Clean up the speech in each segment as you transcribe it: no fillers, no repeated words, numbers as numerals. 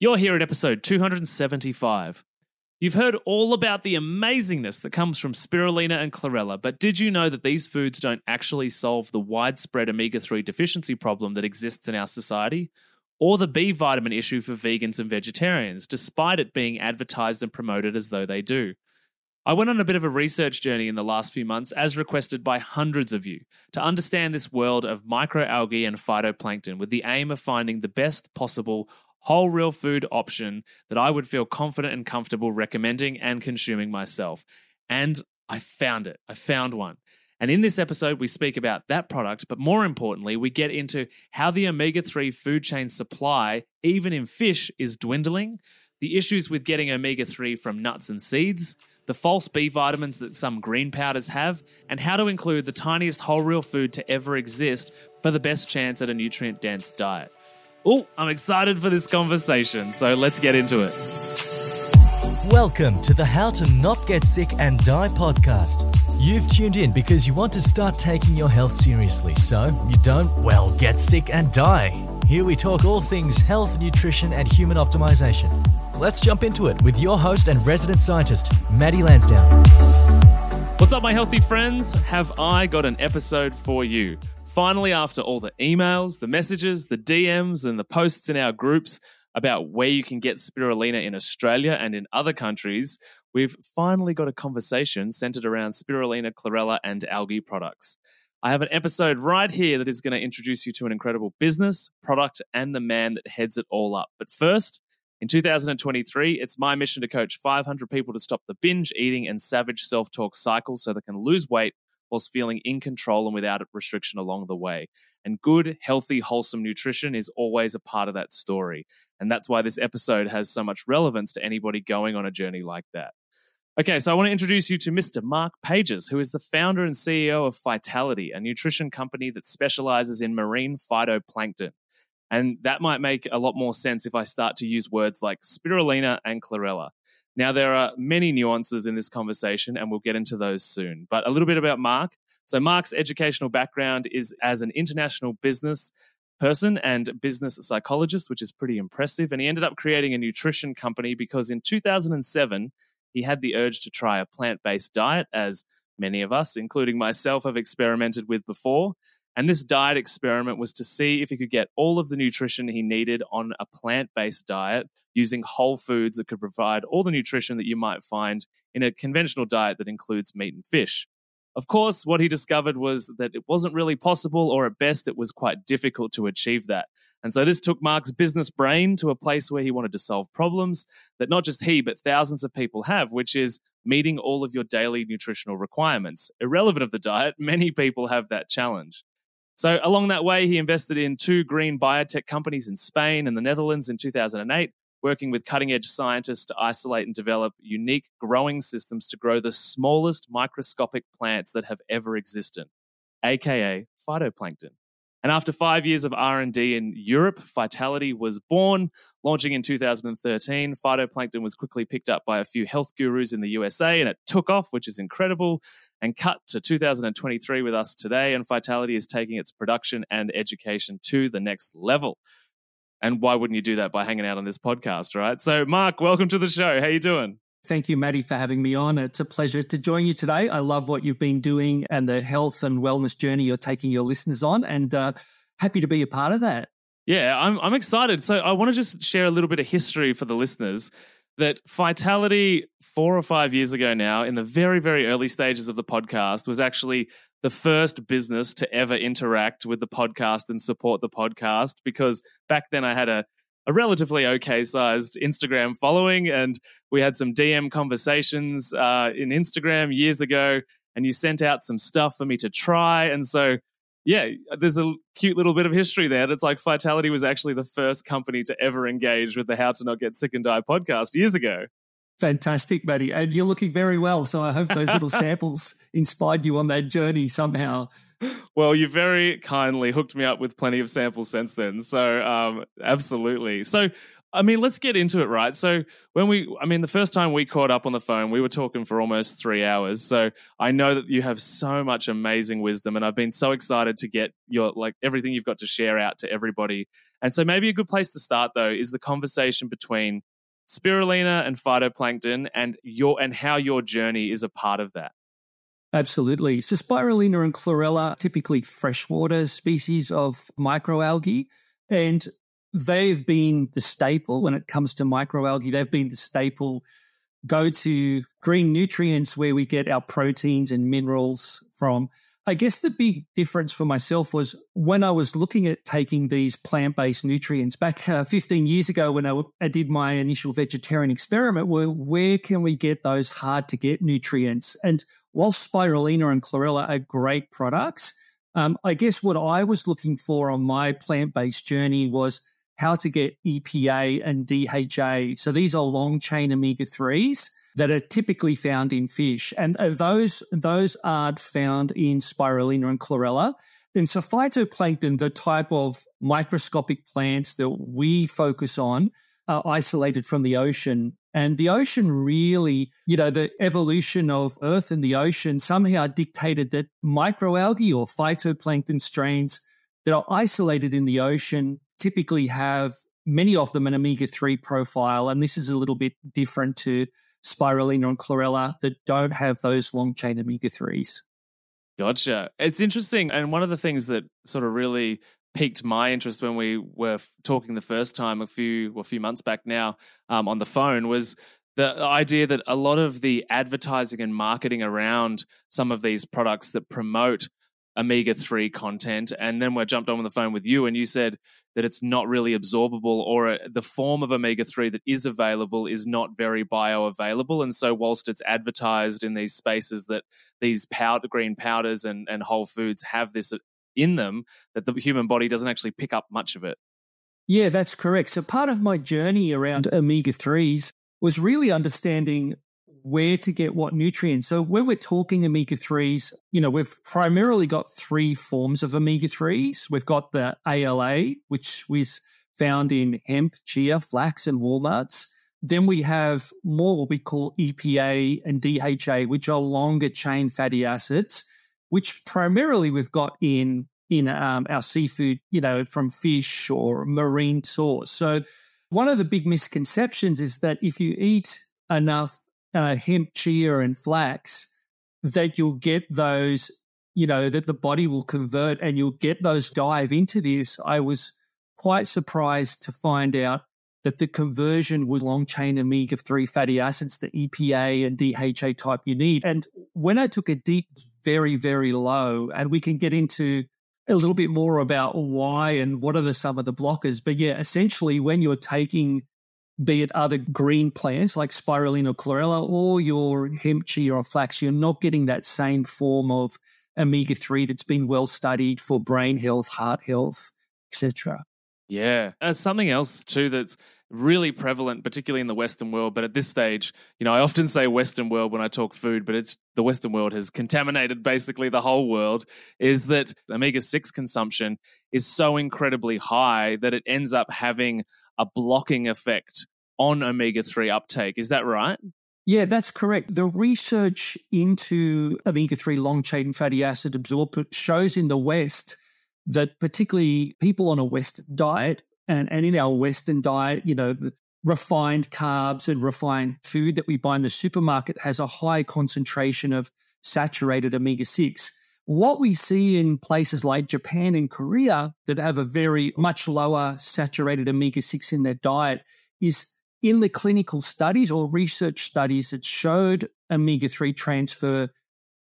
You're here at episode 275. You've heard all about the amazingness that comes from spirulina and chlorella, but did you know that these foods don't actually solve the widespread omega-3 deficiency problem that exists in our society? Or the B vitamin issue for vegans and vegetarians, despite it being advertised and promoted as though they do? I went on a bit of a research journey in the last few months, as requested by hundreds of you, to understand this world of microalgae and phytoplankton with the aim of finding the best possible whole real food option that I would feel confident and comfortable recommending and consuming myself. And I found it. I found one. And in this episode, we speak about that product, but more importantly, we get into how the omega-3 food chain supply, even in fish, is dwindling, the issues with getting omega-3 from nuts and seeds, the false B vitamins that some green powders have, and how to include the tiniest whole real food to ever exist for the best chance at a nutrient-dense diet. Oh, I'm excited for this conversation, so let's get into it. Welcome to the How to Not Get Sick and Die podcast. You've tuned in because you want to start taking your health seriously so you don't, well, get sick and die. Here we talk all things health, nutrition, and human optimization. Let's jump into it with your host and resident scientist, Matty Lansdown. What's up, my healthy friends? Have I got an episode for you? Finally, after all the emails, the messages, the DMs, and the posts in our groups about where you can get spirulina in Australia and in other countries, we've finally got a conversation centered around spirulina, chlorella, and algae products. I have an episode right here that is going to introduce you to an incredible business, product, and the man that heads it all up. But first, in 2023, it's my mission to coach 500 people to stop the binge eating and savage self-talk cycle so they can lose weight whilst feeling in control and without restriction along the way. And good, healthy, wholesome nutrition is always a part of that story. And that's why this episode has so much relevance to anybody going on a journey like that. Okay, so I want to introduce you to Mr. Mark Pages, who is the founder and CEO of Phytality, a nutrition company that specializes in marine phytoplankton. And that might make a lot more sense if I start to use words like spirulina and chlorella. Now, there are many nuances in this conversation, and we'll get into those soon. But a little bit about Mark. So Mark's educational background is as an international business person and business psychologist, which is pretty impressive. And he ended up creating a nutrition company because in 2007, he had the urge to try a plant-based diet, as many of us, including myself, have experimented with before. And this diet experiment was to see if he could get all of the nutrition he needed on a plant-based diet using whole foods that could provide all the nutrition that you might find in a conventional diet that includes meat and fish. Of course, what he discovered was that it wasn't really possible, or at best, it was quite difficult to achieve that. And so this took Mark's business brain to a place where he wanted to solve problems that not just he, but thousands of people have, which is meeting all of your daily nutritional requirements. Irrelevant of the diet, many people have that challenge. So along that way, he invested in two green biotech companies in Spain and the Netherlands in 2008, working with cutting-edge scientists to isolate and develop unique growing systems to grow the smallest microscopic plants that have ever existed, aka phytoplankton. And after 5 years of R&D in Europe, Phytality was born. Launching in 2013, phytoplankton was quickly picked up by a few health gurus in the USA, and it took off, which is incredible. And cut to 2023 with us today, and Phytality is taking its production and education to the next level. And why wouldn't you do that by hanging out on this podcast, right? So, Mark, welcome to the show. How are you doing? Thank you, Matty, for having me on. It's a pleasure to join you today. I love what you've been doing and the health and wellness journey you're taking your listeners on, and happy to be a part of that. Yeah, I'm excited. So I want to just share a little bit of history for the listeners that Phytality 4 or 5 years ago now, in the very, very early stages of the podcast, was actually the first business to ever interact with the podcast and support the podcast, because back then I had a relatively okay-sized Instagram following, and we had some DM conversations in Instagram years ago, and you sent out some stuff for me to try. And so, yeah, there's a cute little bit of history there that's like Phytality was actually the first company to ever engage with the How to Not Get Sick and Die podcast years ago. Fantastic, Matty. And you're looking very well. So I hope those little samples inspired you on that journey somehow. Well, you very kindly hooked me up with plenty of samples since then. So absolutely. So I mean, let's get into it, right? So when the first time we caught up on the phone, we were talking for almost 3 hours. So I know that you have so much amazing wisdom, and I've been so excited to get your, like, everything you've got to share out to everybody. And so maybe a good place to start, though, is the conversation between spirulina and phytoplankton and how your journey is a part of that. Absolutely. So spirulina and chlorella are typically freshwater species of microalgae, and they've been the staple when it comes to microalgae. They've been the staple go-to green nutrients where we get our proteins and minerals from. I guess the big difference for myself was when I was looking at taking these plant-based nutrients back 15 years ago when I did my initial vegetarian experiment, where can we get those hard-to-get nutrients? And while spirulina and chlorella are great products, I guess what I was looking for on my plant-based journey was how to get EPA and DHA. So these are long-chain omega-3s that are typically found in fish. And those aren't found in spirulina and chlorella. And so phytoplankton, the type of microscopic plants that we focus on, are isolated from the ocean. And the ocean really, the evolution of Earth and the ocean somehow dictated that microalgae or phytoplankton strains that are isolated in the ocean typically have, many of them, an omega-3 profile. And this is a little bit different to spirulina and chlorella that don't have those long-chain omega-3s. Gotcha. It's interesting. And one of the things that sort of really piqued my interest when we were talking the first time a few months back now on the phone was the idea that a lot of the advertising and marketing around some of these products that promote omega-3 content, and then we jumped on the phone with you and you said that it's not really absorbable, or the form of omega-3 that is available is not very bioavailable. And so whilst it's advertised in these spaces that these green powders and whole foods have this in them, that the human body doesn't actually pick up much of it. Yeah, that's correct. So part of my journey around omega-3s was really understanding where to get what nutrients. So when we're talking omega-3s, we've primarily got three forms of omega-3s. We've got the ALA, which is found in hemp, chia, flax, and walnuts. Then we have more what we call EPA and DHA, which are longer chain fatty acids, which primarily we've got in our seafood, from fish or marine source. So one of the big misconceptions is that if you eat enough hemp, chia, and flax, that you'll get those, that the body will convert and you'll get those dive into this. I was quite surprised to find out that the conversion with long-chain omega-3 fatty acids, the EPA and DHA type you need. And when I took a deep, very, very low, and we can get into a little bit more about why and what are some of the blockers. But yeah, essentially when you're taking, be it other green plants like spirulina or chlorella or your hemp, chia or flax, you're not getting that same form of omega-3 that's been well-studied for brain health, heart health, etc. Yeah. Something else too that's really prevalent, particularly in the Western world, but at this stage, I often say Western world when I talk food, but it's the Western world has contaminated basically the whole world, is that omega-6 consumption is so incredibly high that it ends up having a blocking effect on omega-3 uptake. Is that right? Yeah, that's correct. The research into omega-3 long-chain fatty acid absorption shows in the West that particularly people on a Western diet and in our Western diet, the refined carbs and refined food that we buy in the supermarket has a high concentration of saturated omega-6. What we see in places like Japan and Korea that have a very much lower saturated omega-6 in their diet is in the clinical studies or research studies that showed omega-3 transfer,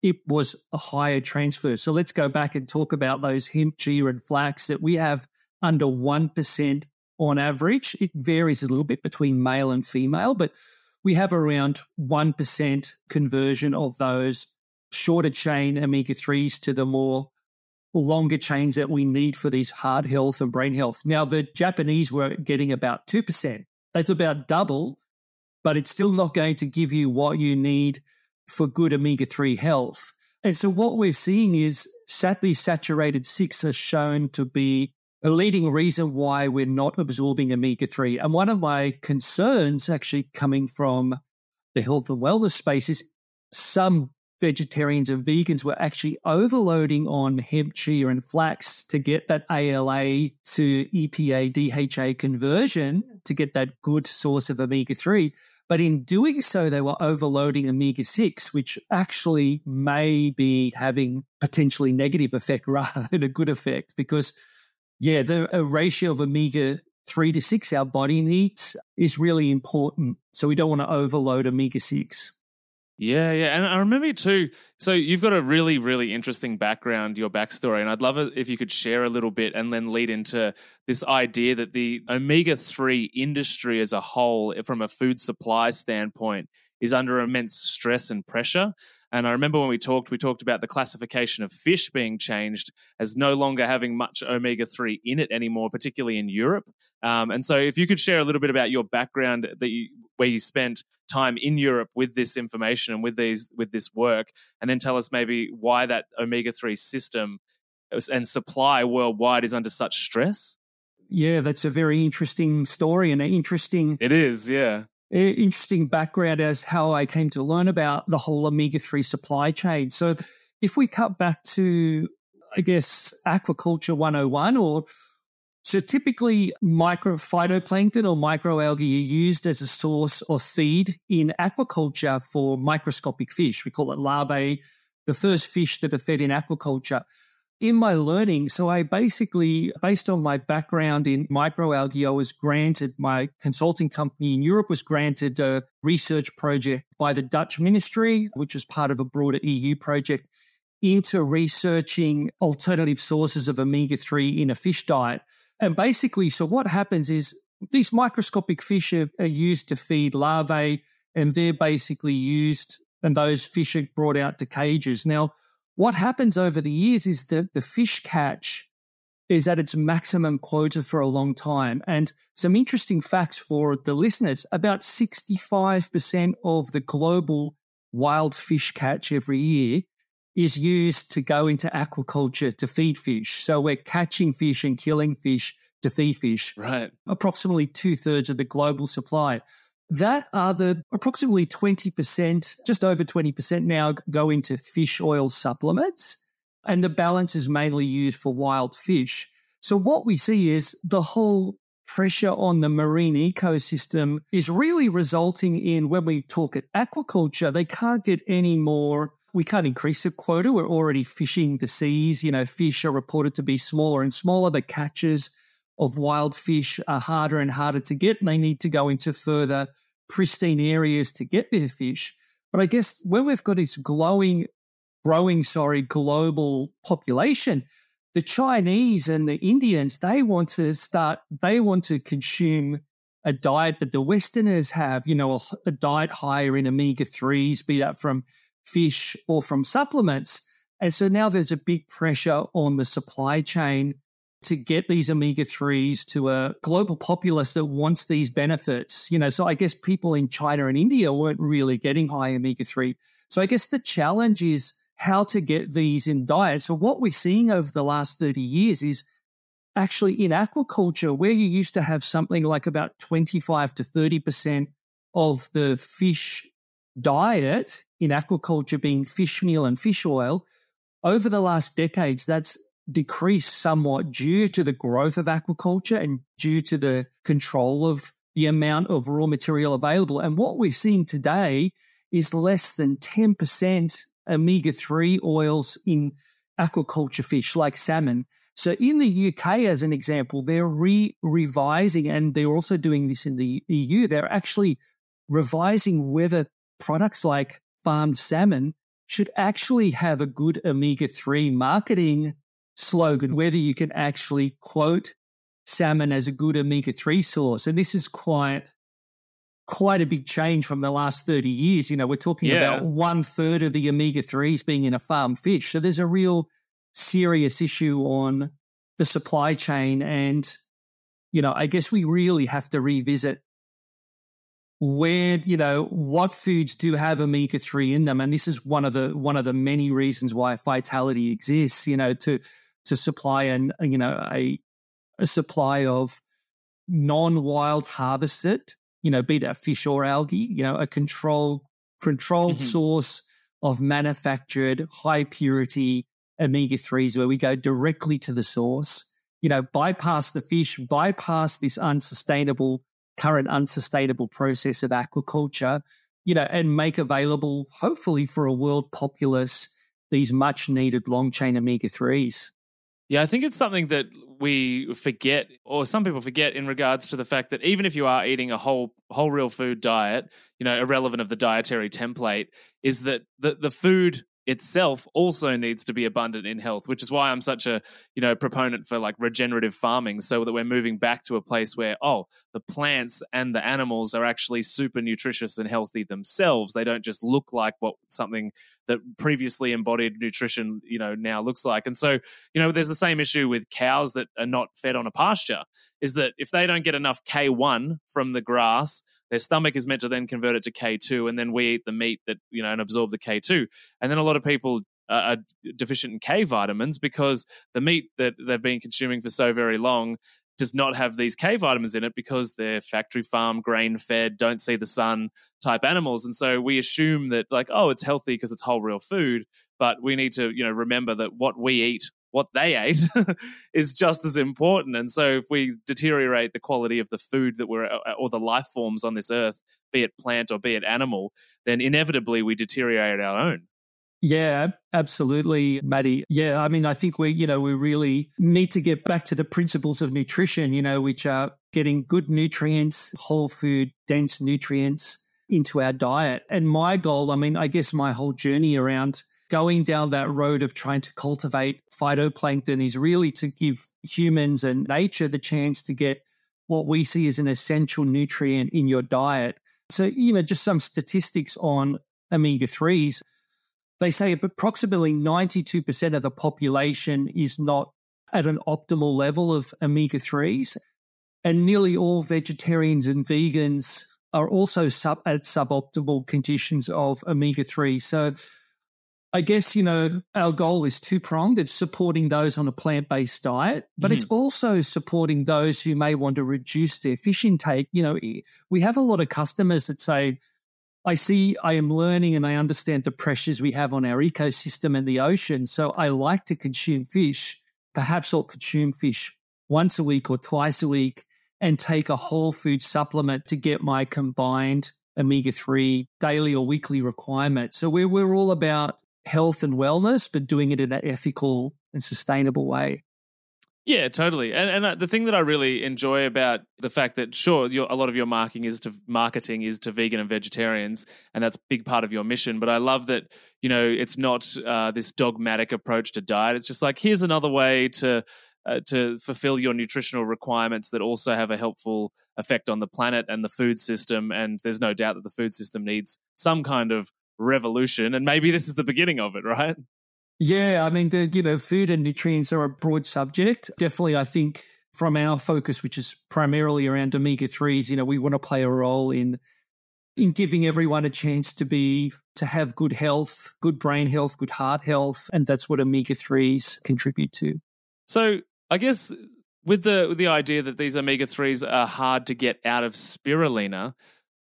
it was a higher transfer. So let's go back and talk about those hemp, chia, and flax that we have under 1% on average. It varies a little bit between male and female, but we have around 1% conversion of those shorter chain omega-3s to the more longer chains that we need for these heart health and brain health. Now, the Japanese were getting about 2%. That's about double, but it's still not going to give you what you need for good omega-3 health. And so what we're seeing is these saturated 6 are shown to be a leading reason why we're not absorbing omega-3. And one of my concerns actually coming from the health and wellness space is some vegetarians and vegans were actually overloading on hemp, chia, and flax to get that ALA to EPA, DHA conversion to get that good source of omega-3. But in doing so, they were overloading omega-6, which actually may be having potentially negative effect rather than a good effect because, yeah, the ratio of omega-3 to 6 our body needs is really important. So we don't want to overload omega-6. Yeah. And I remember too, so you've got a really, really interesting background, your backstory, and I'd love it if you could share a little bit and then lead into this idea that the omega-3 industry as a whole, from a food supply standpoint, is under immense stress and pressure. And I remember when we talked about the classification of fish being changed as no longer having much omega-3 in it anymore, particularly in Europe. And so if you could share a little bit about your background where you spent time in Europe with this information and with this work, and then tell us maybe why that omega-3 system and supply worldwide is under such stress. Yeah, that's a very interesting story and It is, yeah. Interesting background as how I came to learn about the whole omega-3 supply chain. So if we cut back to, I guess, aquaculture 101 So typically phytoplankton or microalgae are used as a source or seed in aquaculture for microscopic fish. We call it larvae, the first fish that are fed in aquaculture. In my learning, so I basically, based on my background in microalgae, my consulting company in Europe was granted a research project by the Dutch ministry, which was part of a broader EU project, into researching alternative sources of omega-3 in a fish diet. And basically, so what happens is these microscopic fish are used to feed larvae, and they're basically used, and those fish are brought out to cages. Now, what happens over the years is that the fish catch is at its maximum quota for a long time. And some interesting facts for the listeners, about 65% of the global wild fish catch every year is used to go into aquaculture to feed fish. So we're catching fish and killing fish to feed fish. Right. Approximately 2/3 of the global supply. That other approximately 20%, just over 20% now go into fish oil supplements, and the balance is mainly used for wild fish. So what we see is the whole pressure on the marine ecosystem is really resulting in, when we talk at aquaculture, they can't get any more. We can't increase the quota. We're already fishing the seas. You know, fish are reported to be smaller and smaller. The catches of wild fish are harder and harder to get, and they need to go into further pristine areas to get their fish. But I guess when we've got this growing global population, the Chinese and the Indians, they want to consume a diet that the Westerners have, you know, a diet higher in omega-3s, be that from fish or from supplements. And so now there's a big pressure on the supply chain to get these omega-3s to a global populace that wants these benefits. You know, so I guess people in China and India weren't really getting high omega-3. So I guess the challenge is how to get these in diet. So what we're seeing over the last 30 years is actually in aquaculture, where you used to have something like about 25 to 30% of the fish diet in aquaculture being fish meal and fish oil, over the last decades, that's decreased somewhat due to the growth of aquaculture and due to the control of the amount of raw material available. And what we're seeing today is less than 10% omega-3 oils in aquaculture fish like salmon. So in the UK, as an example, they're revising, and they're also doing this in the EU, they're actually revising whether products like farmed salmon should actually have a good omega-3 marketing slogan, whether you can actually quote salmon as a good omega-3 source. And this is quite a big change from the last 30 years. You know, we're talking about 1/3 of the omega-3s being in a farmed fish. So there's a real serious issue on the supply chain. And, you know, I guess we really have to revisit where, you know, what foods do have omega-3 in them. And this is one of the many reasons why Phytality exists, you know, to supply an, you know, a a supply of non-wild harvested, be that fish or algae, a controlled mm-hmm. source of manufactured high purity omega-3s where we go directly to the source, bypass the fish, bypass this current unsustainable process of aquaculture, and make available, hopefully for a world populace, these much needed long chain omega-3s. Yeah, I think it's something that we forget, or some people forget, in regards to the fact that even if you are eating a whole real food diet, irrelevant of the dietary template, is that the food itself also needs to be abundant in health, which is why I'm such a proponent for like regenerative farming, so that we're moving back to a place where the plants and the animals are actually super nutritious and healthy themselves. They don't just look like what something that previously embodied nutrition now looks like. And so there's the same issue with cows that are not fed on a pasture, is that if they don't get enough K1 from the grass, their stomach is meant to then convert it to K2, and then we eat the meat that and absorb the K2. And then a lot of people are deficient in K vitamins because the meat that they've been consuming for so very long does not have these K vitamins in it, because they're factory farm, grain fed, don't see the sun type animals. And so we assume that it's healthy because it's whole real food, but we need to remember that what we eat, what they ate is just as important. And so if we deteriorate the quality of the food that we're, or the life forms on this earth, be it plant or be it animal, then inevitably we deteriorate our own. Yeah, absolutely, Matty. Yeah, I mean, I think we really need to get back to the principles of nutrition, which are getting good nutrients, whole food, dense nutrients into our diet. And my goal, I guess my whole journey around going down that road of trying to cultivate phytoplankton is really to give humans and nature the chance to get what we see as an essential nutrient in your diet. So, just some statistics on omega-3s. They say approximately 92% of the population is not at an optimal level of omega-3s, and nearly all vegetarians and vegans are also at suboptimal conditions of omega-3. So I guess, our goal is two-pronged. It's supporting those on a plant-based diet, but mm-hmm. it's also supporting those who may want to reduce their fish intake. We have a lot of customers that say, I am learning and I understand the pressures we have on our ecosystem and the ocean, so I like to consume fish. Perhaps I'll consume fish once a week or twice a week and take a whole food supplement to get my combined omega-3 daily or weekly requirement. So we're all about health and wellness, but doing it in an ethical and sustainable way. Yeah, totally. And the thing that I really enjoy about the fact that, sure, a lot of your marketing is to vegan and vegetarians, and that's a big part of your mission. But I love that, it's not this dogmatic approach to diet. It's just like, here's another way to fulfill your nutritional requirements that also have a helpful effect on the planet and the food system. And there's no doubt that the food system needs some kind of revolution, and maybe this is the beginning of it, right? Yeah, food and nutrients are a broad subject. Definitely, I think from our focus, which is primarily around omega-3s, we want to play a role in giving everyone a chance to have good health, good brain health, good heart health, and that's what omega-3s contribute to. So, I guess with the idea that these omega-3s are hard to get out of spirulina,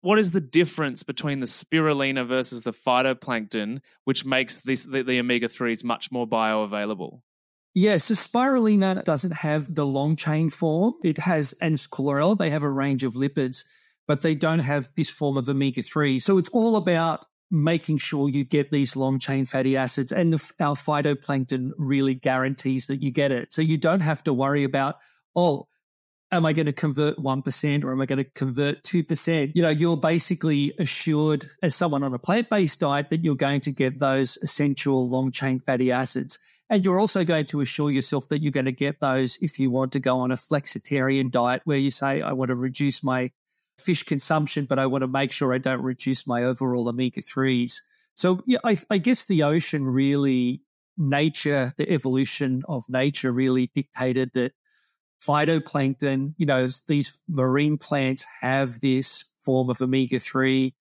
what is the difference between the spirulina versus the phytoplankton, which makes the omega-3s much more bioavailable? Yeah, so spirulina doesn't have the long-chain form. It has, and chlorella, they have a range of lipids, but they don't have this form of omega-3. So it's all about making sure you get these long-chain fatty acids, and our phytoplankton really guarantees that you get it. So you don't have to worry about, am I going to convert 1% or am I going to convert 2%? You're basically assured as someone on a plant-based diet that you're going to get those essential long-chain fatty acids. And you're also going to assure yourself that you're going to get those if you want to go on a flexitarian diet where you say, I want to reduce my fish consumption, but I want to make sure I don't reduce my overall omega-3s. So yeah, I guess the ocean really, the evolution of nature really dictated that phytoplankton, these marine plants have this form of omega-3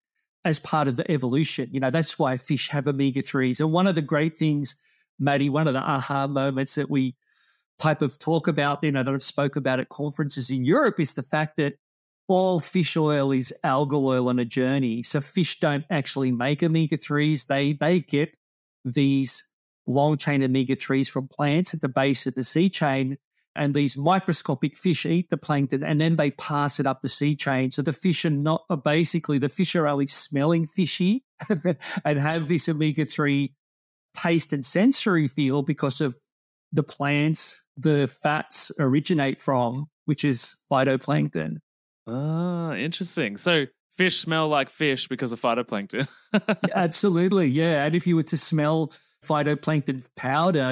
as part of the evolution. That's why fish have omega-3s. And one of the great things, Matty, one of the aha moments that we type of talk about, that I've spoke about at conferences in Europe is the fact that all fish oil is algal oil on a journey. So fish don't actually make omega-3s. They get these long-chain omega-3s from plants at the base of the sea chain, and these microscopic fish eat the plankton and then they pass it up the sea chain. So the fish are basically, the fish are only smelling fishy and have this omega-3 taste and sensory feel because of the plants the fats originate from, which is phytoplankton. Ah, interesting. So fish smell like fish because of phytoplankton. Absolutely, yeah. And if you were to smell phytoplankton powder,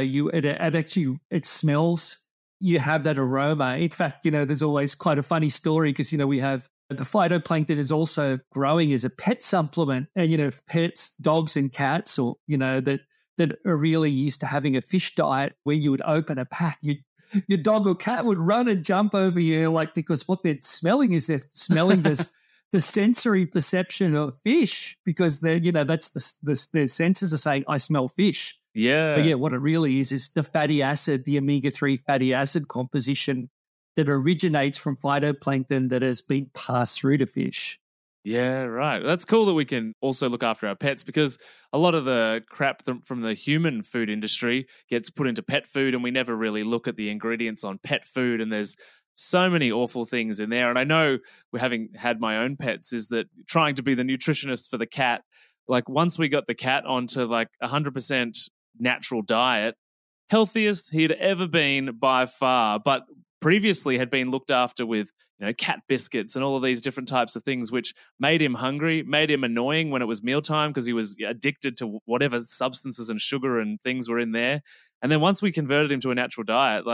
it smells. You have that aroma. In fact, there's always quite a funny story because, we have the phytoplankton is also growing as a pet supplement. And, pets, dogs and cats or, that are really used to having a fish diet where you would open a pack, your dog or cat would run and jump over you because what they're smelling is this the sensory perception of fish because they're, that's their senses are saying, I smell fish. Yeah. But yeah, what it really is the fatty acid, the omega-3 fatty acid composition that originates from phytoplankton that has been passed through to fish. Yeah, right. That's cool that we can also look after our pets because a lot of the crap from the human food industry gets put into pet food and we never really look at the ingredients on pet food, and there's so many awful things in there. And I know, having had my own pets, is that trying to be the nutritionist for the cat, once we got the cat onto 100% natural diet, healthiest he'd ever been by far, but previously had been looked after with cat biscuits and all of these different types of things, which made him hungry, made him annoying when it was mealtime because he was addicted to whatever substances and sugar and things were in there. And then once we converted him to a natural diet,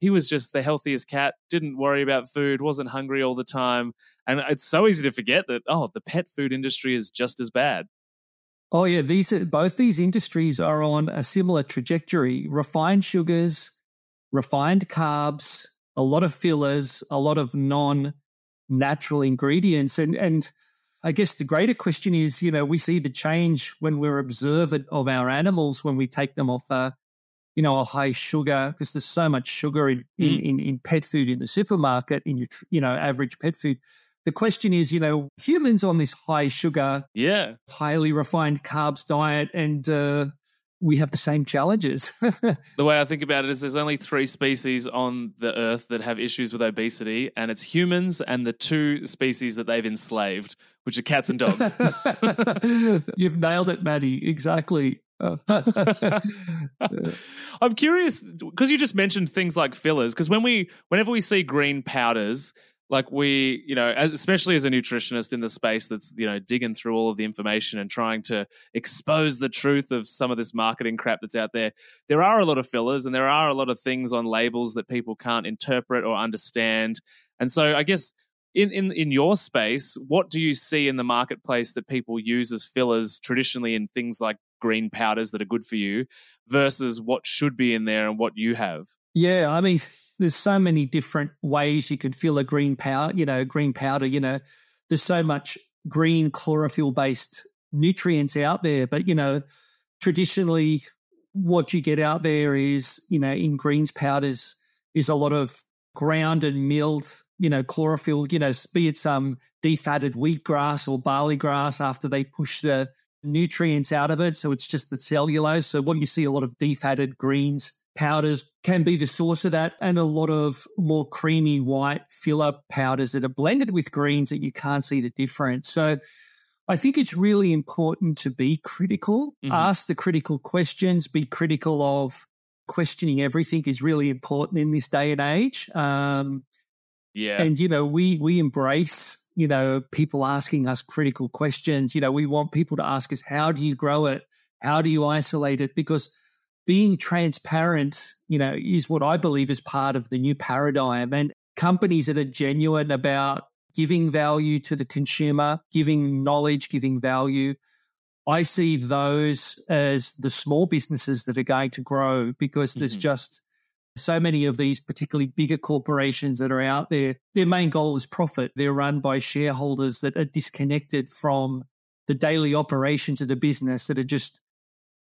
he was just the healthiest cat, didn't worry about food, wasn't hungry all the time. And it's so easy to forget that, the pet food industry is just as bad. Oh, yeah. Both these industries are on a similar trajectory. Refined sugars, refined carbs, a lot of fillers, a lot of non-natural ingredients. And I guess the greater question is, we see the change when we're observant of our animals, when we take them off a high sugar, because there's so much sugar in pet food in the supermarket, in your, average pet food. The question is, humans on this high sugar, highly refined carbs diet, and we have the same challenges. The way I think about it is there's only three species on the earth that have issues with obesity, and it's humans and the two species that they've enslaved, which are cats and dogs. You've nailed it, Matty. Exactly. I'm curious, because you just mentioned things like fillers, because whenever we see green powders, especially as a nutritionist in the space that's, digging through all of the information and trying to expose the truth of some of this marketing crap that's out there, there are a lot of fillers and there are a lot of things on labels that people can't interpret or understand. And so I guess in your space, what do you see in the marketplace that people use as fillers traditionally in things like green powders that are good for you versus what should be in there and what you have? Yeah, I mean, there's so many different ways you could fill a green powder, there's so much green chlorophyll-based nutrients out there. But, traditionally what you get out there is, in greens powders is a lot of ground and milled, chlorophyll, be it some defatted wheatgrass or barley grass after they push the nutrients out of it. So it's just the cellulose. So what you see, a lot of defatted greens powders can be the source of that, and a lot of more creamy white filler powders that are blended with greens that you can't see the difference. So I think it's really important to be critical, ask the critical questions, be critical of questioning everything is really important in this day and age. And, we embrace, people asking us critical questions. We want people to ask us, how do you grow it? How do you isolate it? Because being transparent, is what I believe is part of the new paradigm, and companies that are genuine about giving value to the consumer, giving knowledge, giving value, I see those as the small businesses that are going to grow because there's just so many of these particularly bigger corporations that are out there. Their main goal is profit. They're run by shareholders that are disconnected from the daily operations of the business that are just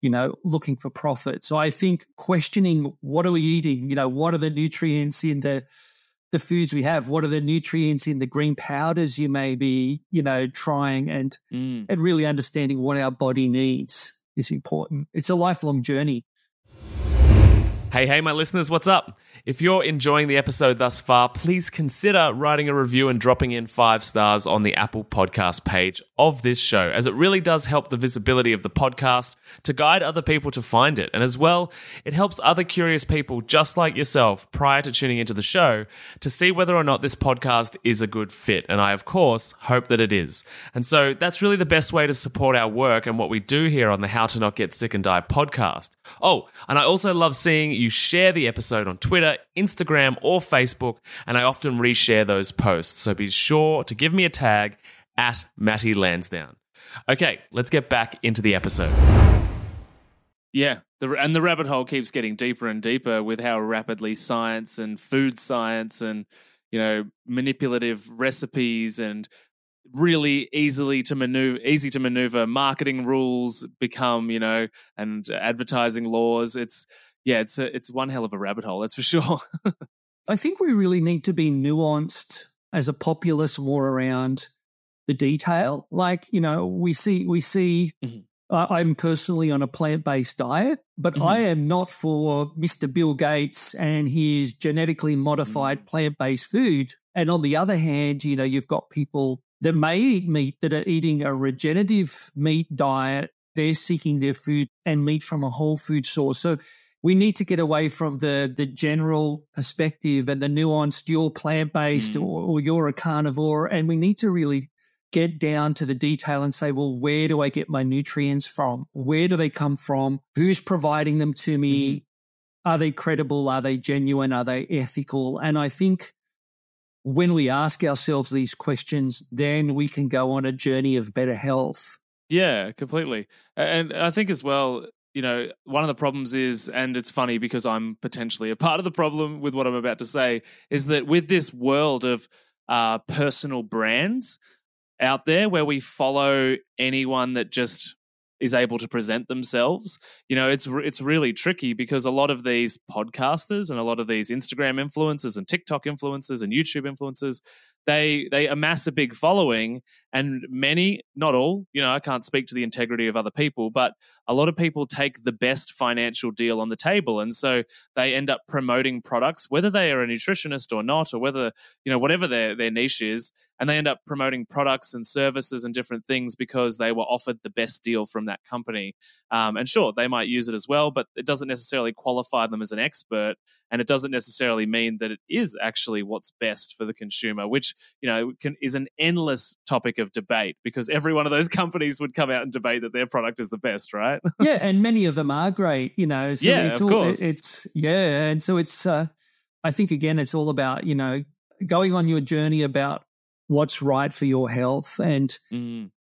you know, looking for profit. So I think questioning what are we eating, you know, what are the nutrients in the foods we have, what are the nutrients in the green powders you may be, you know, trying and really understanding what our body needs is important. It's a lifelong journey. Hey, my listeners, what's up? If you're enjoying the episode thus far, please consider writing a review and dropping in 5 stars on the Apple Podcast page of this show, as it really does help the visibility of the podcast to guide other people to find it. And as well, it helps other curious people just like yourself prior to tuning into the show to see whether or not this podcast is a good fit. And I, of course, hope that it is. And so that's really the best way to support our work and what we do here on the How to Not Get Sick and Die podcast. Oh, and I also love seeing you share the episode on Twitter, Instagram, or Facebook, and I often reshare those posts. So be sure to give me a tag at Matty Lansdown. Okay, let's get back into the episode. Yeah, and the rabbit hole keeps getting deeper and deeper with how rapidly science and food science and, you know, manipulative recipes and really easy to maneuver marketing rules become, you know, and advertising laws. It's one hell of a rabbit hole, that's for sure. I think we really need to be nuanced as a populace more around the detail. Like, you know, we see. Mm-hmm. I'm personally on a plant-based diet, but mm-hmm. I am not for Mr. Bill Gates and his genetically modified mm-hmm. plant-based food. And on the other hand, you know, you've got people that may eat meat that are eating a regenerative meat diet. They're seeking their food and meat from a whole food source. So we need to get away from the general perspective and the nuanced, you're plant-based or you're a carnivore, and we need to really get down to the detail and say, well, where do I get my nutrients from? Where do they come from? Who's providing them to me? Are they credible? Are they genuine? Are they ethical? And I think when we ask ourselves these questions, then we can go on a journey of better health. Yeah, completely. And I think as well, you know, one of the problems is, and it's funny because I'm potentially a part of the problem with what I'm about to say, is that with this world of personal brands out there where we follow anyone that just is able to present themselves, you know, it's really tricky because a lot of these podcasters and a lot of these Instagram influencers and TikTok influencers and YouTube influencers, they amass a big following, and many, not all, you know, I can't speak to the integrity of other people, but a lot of people take the best financial deal on the table. And so they end up promoting products, whether they are a nutritionist or not, or whether, you know, whatever their niche is, and they end up promoting products and services and different things because they were offered the best deal from that company. And sure, they might use it as well, but it doesn't necessarily qualify them as an expert. And it doesn't necessarily mean that it is actually what's best for the consumer, which, you know, is an endless topic of debate because every one of those companies would come out and debate that their product is the best, right? Yeah, and many of them are great, you know. So yeah, of course. And so it's, I think, again, it's all about, you know, going on your journey about what's right for your health and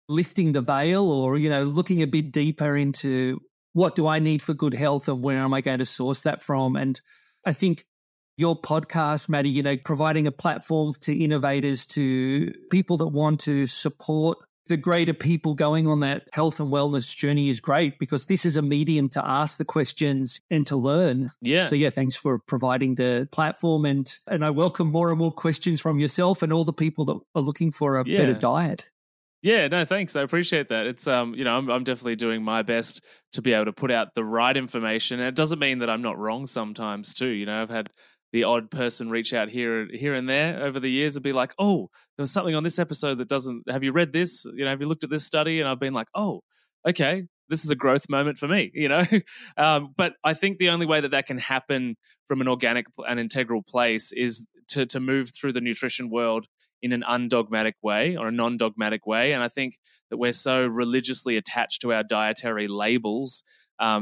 lifting the veil or, you know, looking a bit deeper into what do I need for good health and where am I going to source that from? And I think your podcast, Matty, you know, providing a platform to innovators, to people that want to support the greater people going on that health and wellness journey is great because this is a medium to ask the questions and to learn. Yeah. So, yeah, thanks for providing the platform. And I welcome more and more questions from yourself and all the people that are looking for a better diet. Yeah, no, thanks. I appreciate that. It's, you know, I'm definitely doing my best to be able to put out the right information. And it doesn't mean that I'm not wrong sometimes too. You know, I've had the odd person reach out here and there over the years and be like, oh, there was something on this episode that doesn't, have you read this? You know, have you looked at this study? And I've been like, oh, okay, this is a growth moment for me, you know? But I think the only way that can happen from an organic and integral place is to move through the nutrition world in an undogmatic way or a non-dogmatic way. And I think that we're so religiously attached to our dietary labels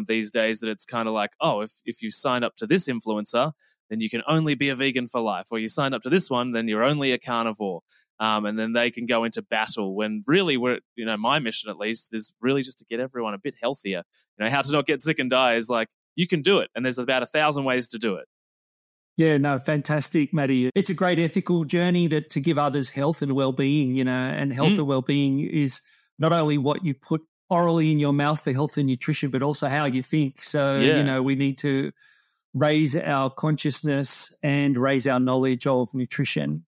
these days that it's kind of like, oh, if you sign up to this influencer, then you can only be a vegan for life. Or you sign up to this one, then you're only a carnivore. And then they can go into battle when really we're, you know, my mission at least is really just to get everyone a bit healthier. You know, How to Not Get Sick and Die is like, you can do it. And there's about 1,000 ways to do it. Yeah, no, fantastic, Matty. It's a great ethical journey that to give others health and well-being, you know, and health and well-being is not only what you put orally in your mouth for health and nutrition, but also how you think. So, you know, we need to raise our consciousness and raise our knowledge of nutrition.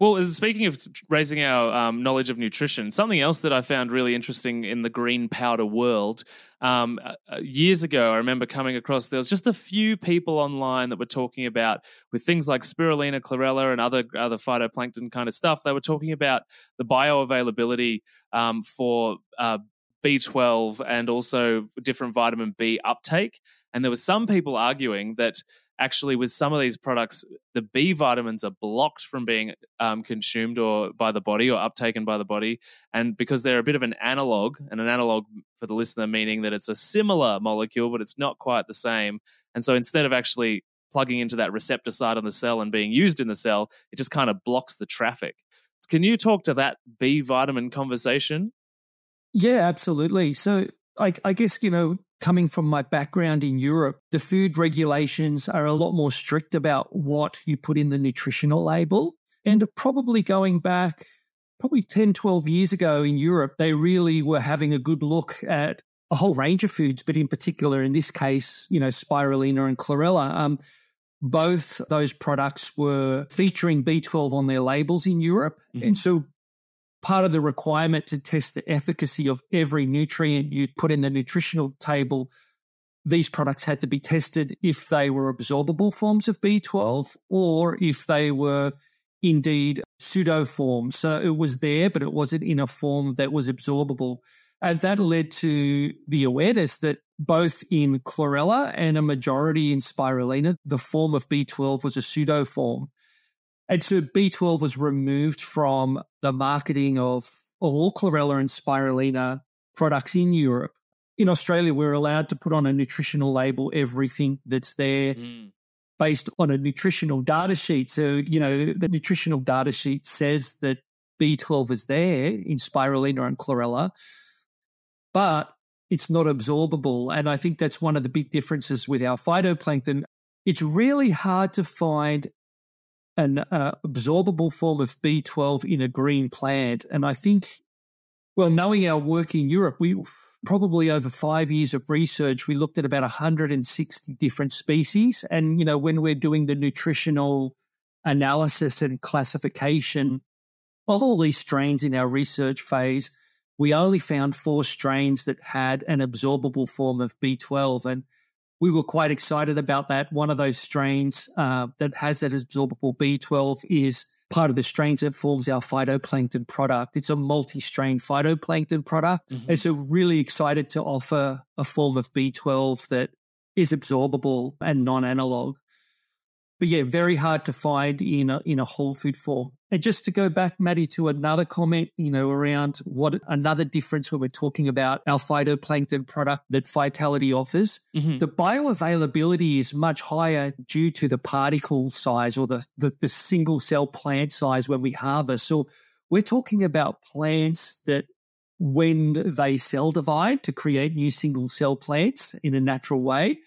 Well, speaking of raising our knowledge of nutrition, something else that I found really interesting in the green powder world, years ago, I remember coming across, there was just a few people online that were talking about, with things like spirulina, chlorella, and other phytoplankton kind of stuff, they were talking about the bioavailability for B12 and also different vitamin B uptake. And there were some people arguing that actually, with some of these products, the B vitamins are blocked from being consumed or by the body or uptaken by the body, and because they're a bit of an analog, and an analog for the listener meaning that it's a similar molecule, but it's not quite the same. And so instead of actually plugging into that receptor side on the cell and being used in the cell, it just kind of blocks the traffic. Can you talk to that B vitamin conversation? Yeah, absolutely. So I guess, you know, coming from my background in Europe, the food regulations are a lot more strict about what you put in the nutritional label. And probably going back 10, 12 years ago in Europe, they really were having a good look at a whole range of foods, but in particular, in this case, you know, spirulina and chlorella. Both those products were featuring B12 on their labels in Europe. Mm-hmm. And so part of the requirement to test the efficacy of every nutrient you put in the nutritional table, these products had to be tested if they were absorbable forms of B12 or if they were indeed pseudo forms. So it was there, but it wasn't in a form that was absorbable. And that led to the awareness that both in chlorella and a majority in spirulina, the form of B12 was a pseudo form. And so B12 was removed from the marketing of all chlorella and spirulina products in Europe. In Australia, we're allowed to put on a nutritional label everything that's there based on a nutritional data sheet. So, you know, the nutritional data sheet says that B12 is there in spirulina and chlorella, but it's not absorbable. And I think that's one of the big differences with our phytoplankton. It's really hard to find an absorbable form of B12 in a green plant. And I think, well, knowing our work in Europe, we probably over 5 years of research, we looked at about 160 different species. And, you know, when we're doing the nutritional analysis and classification of all these strains in our research phase, we only found 4 strains that had an absorbable form of B12. And we were quite excited about that. One of those strains that has that absorbable B12 is part of the strains that forms our phytoplankton product. It's a multi-strain phytoplankton product. Mm-hmm. And so really excited to offer a form of B12 that is absorbable and non-analog. But yeah, very hard to find in a whole food form. And just to go back, Matty, to another comment, you know, around what another difference when we're talking about our phytoplankton product that Phytality offers, mm-hmm. the bioavailability is much higher due to the particle size or the single cell plant size when we harvest. So we're talking about plants that when they cell divide to create new single cell plants in a natural way,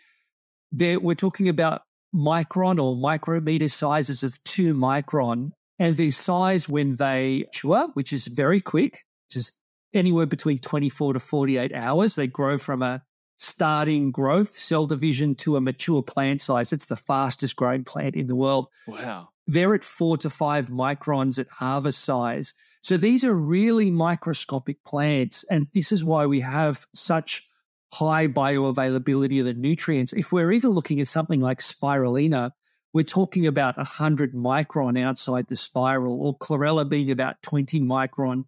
we're talking about micron or micrometer sizes of 2 micron, and the size when they mature, which is very quick, just anywhere between 24 to 48 hours, they grow from a starting growth cell division to a mature plant size. It's the fastest growing plant in the world. Wow. They're at 4 to 5 microns at harvest size. So these are really microscopic plants, and this is why we have such high bioavailability of the nutrients. If we're even looking at something like spirulina, we're talking about 100 micron outside the spiral, or chlorella being about 20 micron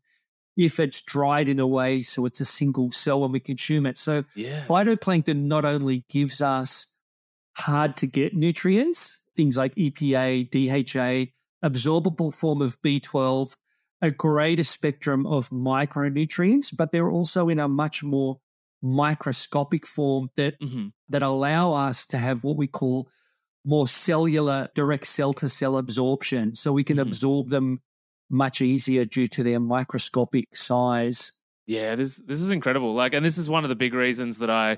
if it's dried in a way so it's a single cell when we consume it. So phytoplankton not only gives us hard-to-get nutrients, things like EPA, DHA, absorbable form of B12, a greater spectrum of micronutrients, but they're also in a much more microscopic form that mm-hmm. that allow us to have what we call more cellular, direct cell-to-cell absorption. So we can mm-hmm. absorb them much easier due to their microscopic size. Yeah, this is incredible. Like, and this is one of the big reasons that I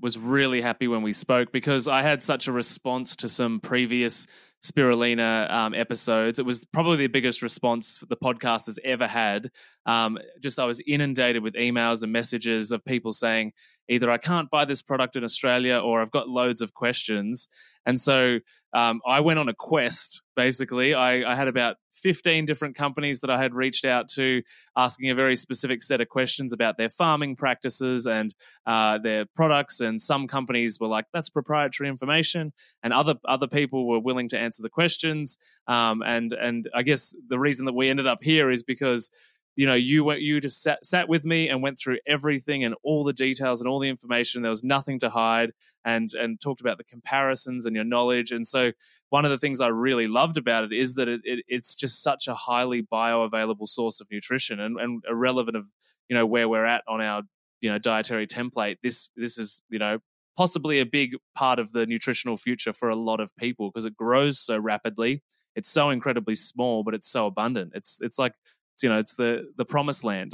was really happy when we spoke, because I had such a response to some previous spirulina episodes. It was probably the biggest response the podcast has ever had. I was inundated with emails and messages of people saying either I can't buy this product in Australia or I've got loads of questions. And so I went on a quest, basically. I had about 15 different companies that I had reached out to asking a very specific set of questions about their farming practices and their products. And some companies were like, that's proprietary information. And other people were willing to answer the questions. And I guess the reason that we ended up here is because, you know, you just sat with me and went through everything and all the details and all the information. There was nothing to hide, and talked about the comparisons and your knowledge. And so one of the things I really loved about it is that it's just such a highly bioavailable source of nutrition, and irrelevant of, you know, where we're at on our, you know, dietary template. This is, you know, possibly a big part of the nutritional future for a lot of people because it grows so rapidly. It's so incredibly small, but it's so abundant. It's like, you know, it's the promised land.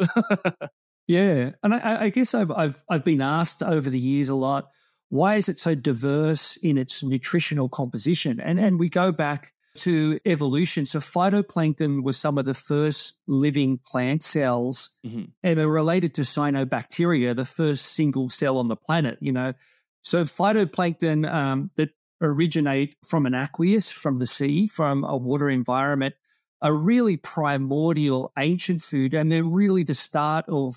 Yeah, and I guess I've been asked over the years a lot, why is it so diverse in its nutritional composition? And we go back to evolution. So phytoplankton was some of the first living plant cells, mm-hmm. and are related to cyanobacteria, the first single cell on the planet. You know, so phytoplankton that originate from an aqueous, from the sea, from a water environment, are really primordial ancient food, and they're really the start of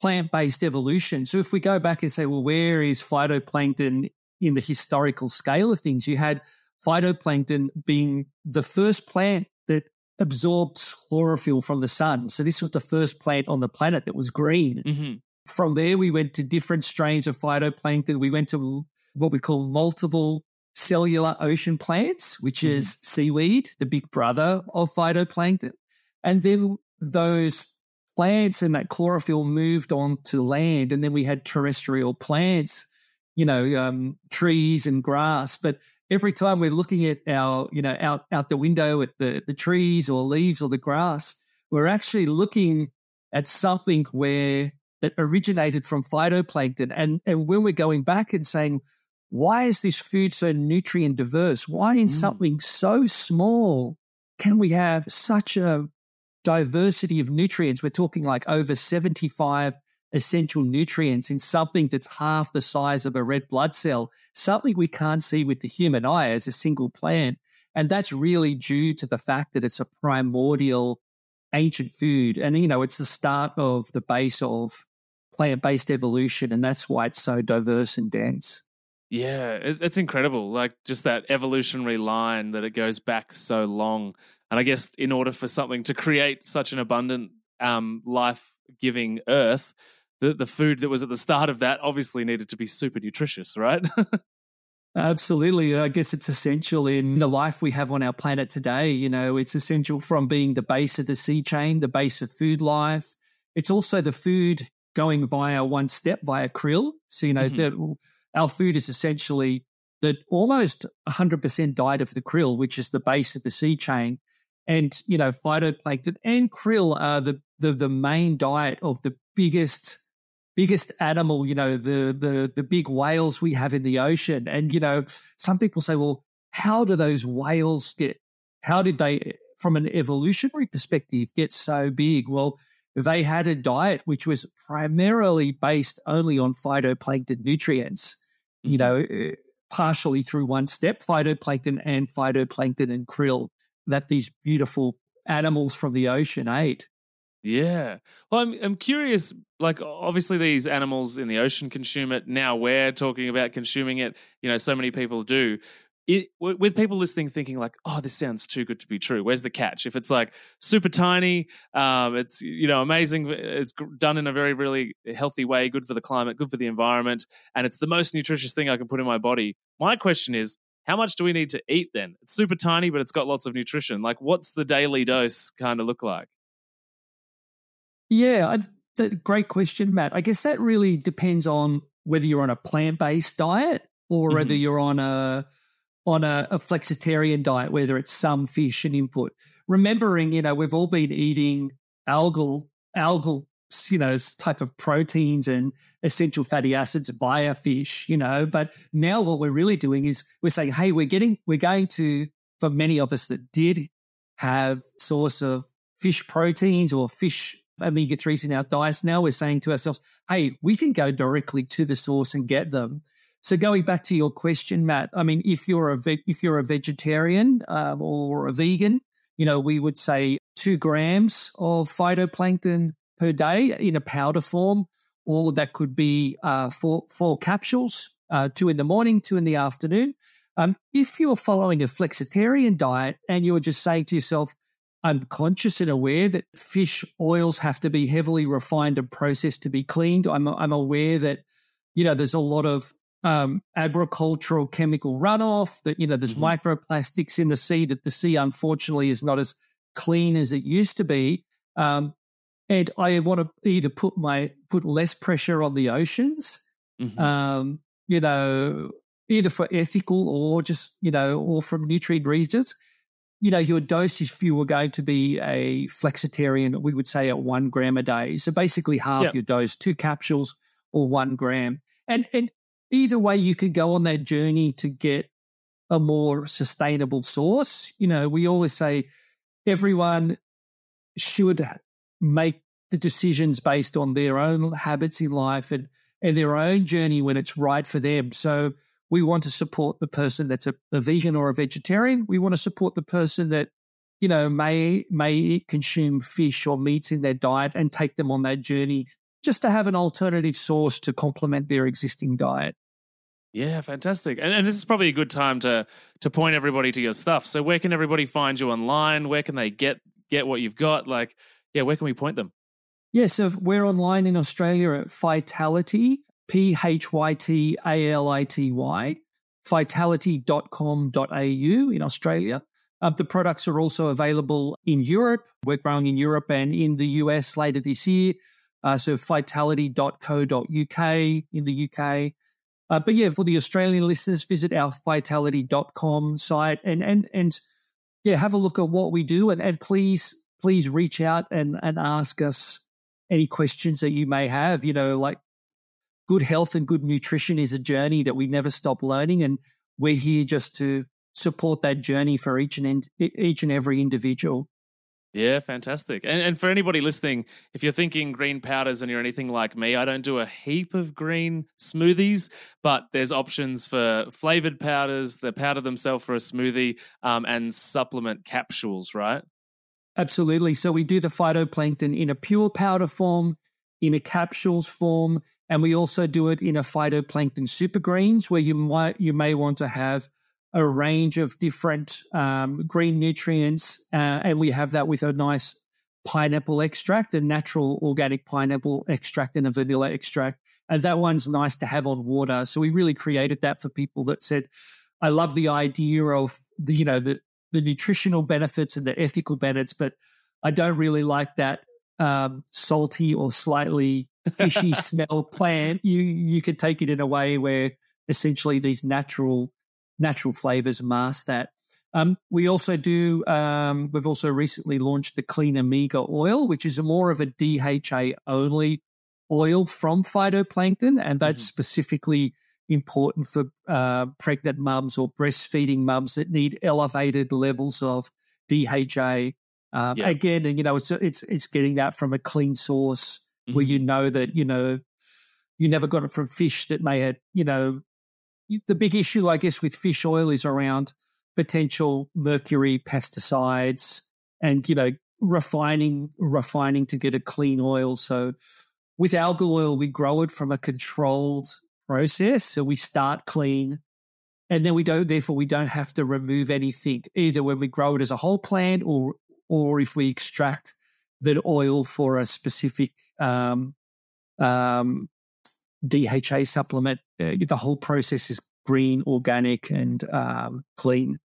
plant-based evolution. So if we go back and say, well, where is phytoplankton in the historical scale of things? You had phytoplankton being the first plant that absorbs chlorophyll from the sun. So this was the first plant on the planet that was green. Mm-hmm. From there, we went to different strains of phytoplankton. We went to what we call multiple cellular ocean plants, which is seaweed, the big brother of phytoplankton. And then those plants and that chlorophyll moved on to land. And then we had terrestrial plants, you know, trees and grass. But every time we're looking at our, you know, out the window at the trees or leaves or the grass, we're actually looking at something where that originated from phytoplankton. And when we're going back and saying, why is this food so nutrient diverse? Why in something so small can we have such a diversity of nutrients? We're talking like over 75 essential nutrients in something that's half the size of a red blood cell, something we can't see with the human eye as a single plant. And that's really due to the fact that it's a primordial ancient food. And, you know, it's the start of the base of plant-based evolution, and that's why it's so diverse and dense. Yeah, it's incredible, like just that evolutionary line that it goes back so long. And I guess in order for something to create such an abundant life-giving earth, the food that was at the start of that obviously needed to be super nutritious, right? Absolutely. I guess it's essential in the life we have on our planet today. You know, it's essential from being the base of the sea chain, the base of food life. It's also the food going via one step, via krill. So, you know, our food is essentially that almost 100% diet of the krill, which is the base of the sea chain. And, you know, phytoplankton and krill are the main diet of the biggest animal, you know, the big whales we have in the ocean. And, you know, some people say, well, how did they, from an evolutionary perspective, get so big? Well, they had a diet which was primarily based only on phytoplankton nutrients. You know, partially through one step, phytoplankton and krill that these beautiful animals from the ocean ate. Yeah. Well, I'm curious, like obviously these animals in the ocean consume it. Now we're talking about consuming it. You know, so many people do. With people listening thinking like, oh, this sounds too good to be true. Where's the catch? If it's like super tiny, it's, you know, amazing. It's done in a very, really healthy way, good for the climate, good for the environment, and it's the most nutritious thing I can put in my body. My question is, how much do we need to eat then? It's super tiny, but it's got lots of nutrition. Like, what's the daily dose kind of look like? Yeah, great question, Matt. I guess that really depends on whether you're on a plant-based diet or whether you're on a flexitarian diet, whether it's some fish and input. Remembering, you know, we've all been eating algal, you know, type of proteins and essential fatty acids via fish, you know, but now what we're really doing is we're saying, hey, we're going to for many of us that did have source of fish proteins or fish omega-3s in our diets, now we're saying to ourselves, hey, we can go directly to the source and get them. So going back to your question, Matt, I mean, if you're a vegetarian or a vegan, you know, we would say 2 grams of phytoplankton per day in a powder form, or that could be four capsules, 2 in the morning, 2 in the afternoon. If you're following a flexitarian diet and you're just saying to yourself, I'm conscious and aware that fish oils have to be heavily refined and processed to be cleaned. I'm aware that, you know, there's a lot of agricultural chemical runoff, that, you know, there's microplastics in the sea, that the sea unfortunately is not as clean as it used to be. And I want to either put less pressure on the oceans, you know, either for ethical or just, you know, or from nutrient reasons. You know, your dosage, if you were going to be a flexitarian, we would say at 1 gram a day. So basically half your dose, 2 capsules or 1 gram. And either way, you can go on that journey to get a more sustainable source. You know, we always say everyone should make the decisions based on their own habits in life and their own journey when it's right for them. So we want to support the person that's a vegan or a vegetarian. We want to support the person that, you know, may consume fish or meat in their diet and take them on that journey just to have an alternative source to complement their existing diet. Yeah, fantastic. And this is probably a good time to point everybody to your stuff. So where can everybody find you online? Where can they get what you've got? Like, yeah, where can we point them? Yeah, so we're online in Australia at Phytality. Phytality, phytality.com.au in Australia. The products are also available in Europe. We're growing in Europe and in the US later this year. So phytality.co.uk in the UK. But yeah, for the Australian listeners, visit our phytality.com site and yeah, have a look at what we do and please reach out and ask us any questions that you may have, you know, like, good health and good nutrition is a journey that we never stop learning, and we're here just to support that journey for each and every individual. Yeah, fantastic. And for anybody listening, if you're thinking green powders and you're anything like me, I don't do a heap of green smoothies, but there's options for flavored powders, the powder themselves for a smoothie, and supplement capsules, right? Absolutely. So we do the phytoplankton in a pure powder form, in a capsules form, and we also do it in a phytoplankton super greens, where you may want to have a range of different green nutrients, and we have that with a nice pineapple extract, a natural organic pineapple extract, and a vanilla extract. And that one's nice to have on water. So we really created that for people that said, "I love the idea of the, you know, the nutritional benefits and the ethical benefits, but I don't really like that salty or slightly fishy smell plant." You could take it in a way where essentially these natural flavors mask that. We also do. We've also recently launched the Clean Omega oil, which is more of a DHA only oil from phytoplankton, and that's specifically important for pregnant mums or breastfeeding mums that need elevated levels of DHA. Again, and you know, it's getting that from a clean source. Where you know that, you know, you never got it from fish that may have, you know, the big issue, I guess, with fish oil is around potential mercury, pesticides, and, you know, refining to get a clean oil. So with algal oil, we grow it from a controlled process. So we start clean, and then we don't have to remove anything, either when we grow it as a whole plant or if we extract the oil for a specific DHA supplement. The whole process is green, organic, and clean.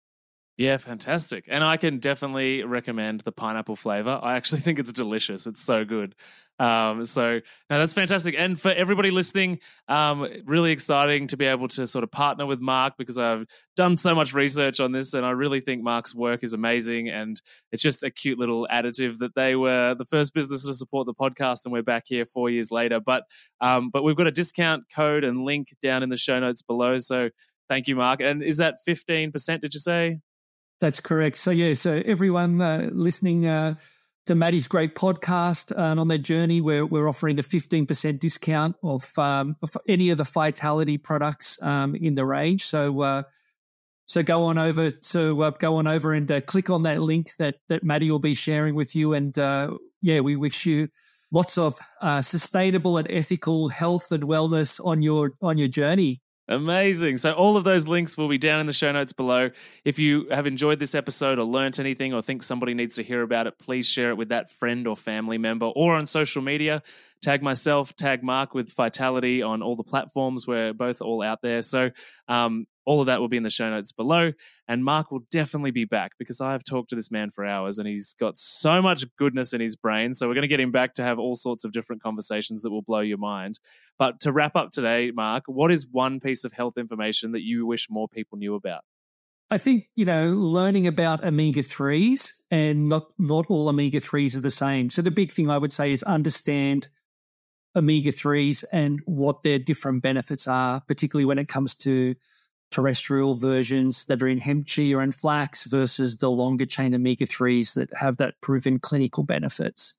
Yeah, fantastic. And I can definitely recommend the pineapple flavor. I actually think it's delicious. It's so good. So no, that's fantastic. And for everybody listening, really exciting to be able to sort of partner with Mark, because I've done so much research on this and I really think Mark's work is amazing. And it's just a cute little additive that they were the first business to support the podcast, and we're back here 4 years later. But we've got a discount code and link down in the show notes below. So thank you, Mark. And is that 15%, did you say? That's correct. So, yeah, so everyone listening to Matty's great podcast and on their journey, we're offering a 15% discount of any of the Phytality products in the range. So so go on over and click on that link that Matty will be sharing with you. And, we wish you lots of sustainable and ethical health and wellness on your journey. Amazing. So all of those links will be down in the show notes below. If you have enjoyed this episode or learnt anything or think somebody needs to hear about it, please share it with that friend or family member, or on social media. Tag myself, tag Mark with Phytality on all the platforms. We're both all out there. So all of that will be in the show notes below. And Mark will definitely be back, because I've talked to this man for hours and he's got so much goodness in his brain. So we're going to get him back to have all sorts of different conversations that will blow your mind. But to wrap up today, Mark, what is one piece of health information that you wish more people knew about? I think, learning about omega-3s, and not all omega-3s are the same. So the big thing I would say is understand omega-3s and what their different benefits are, particularly when it comes to terrestrial versions that are in hemp, chia and flax versus the longer chain omega-3s that have that proven clinical benefits.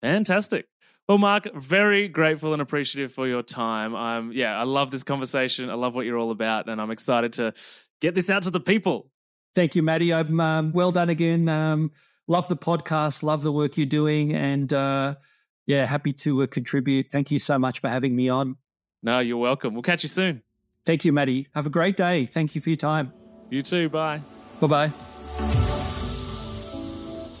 Fantastic. Well, Mark, very grateful and appreciative for your time. I love this conversation. I love what you're all about, and I'm excited to get this out to the people. Thank you, Matty. I'm well done again. Love the podcast, love the work you're doing, and happy to contribute. Thank you so much for having me on. No, you're welcome. We'll catch you soon. Thank you, Matty. Have a great day. Thank you for your time. You too. Bye. Bye-bye.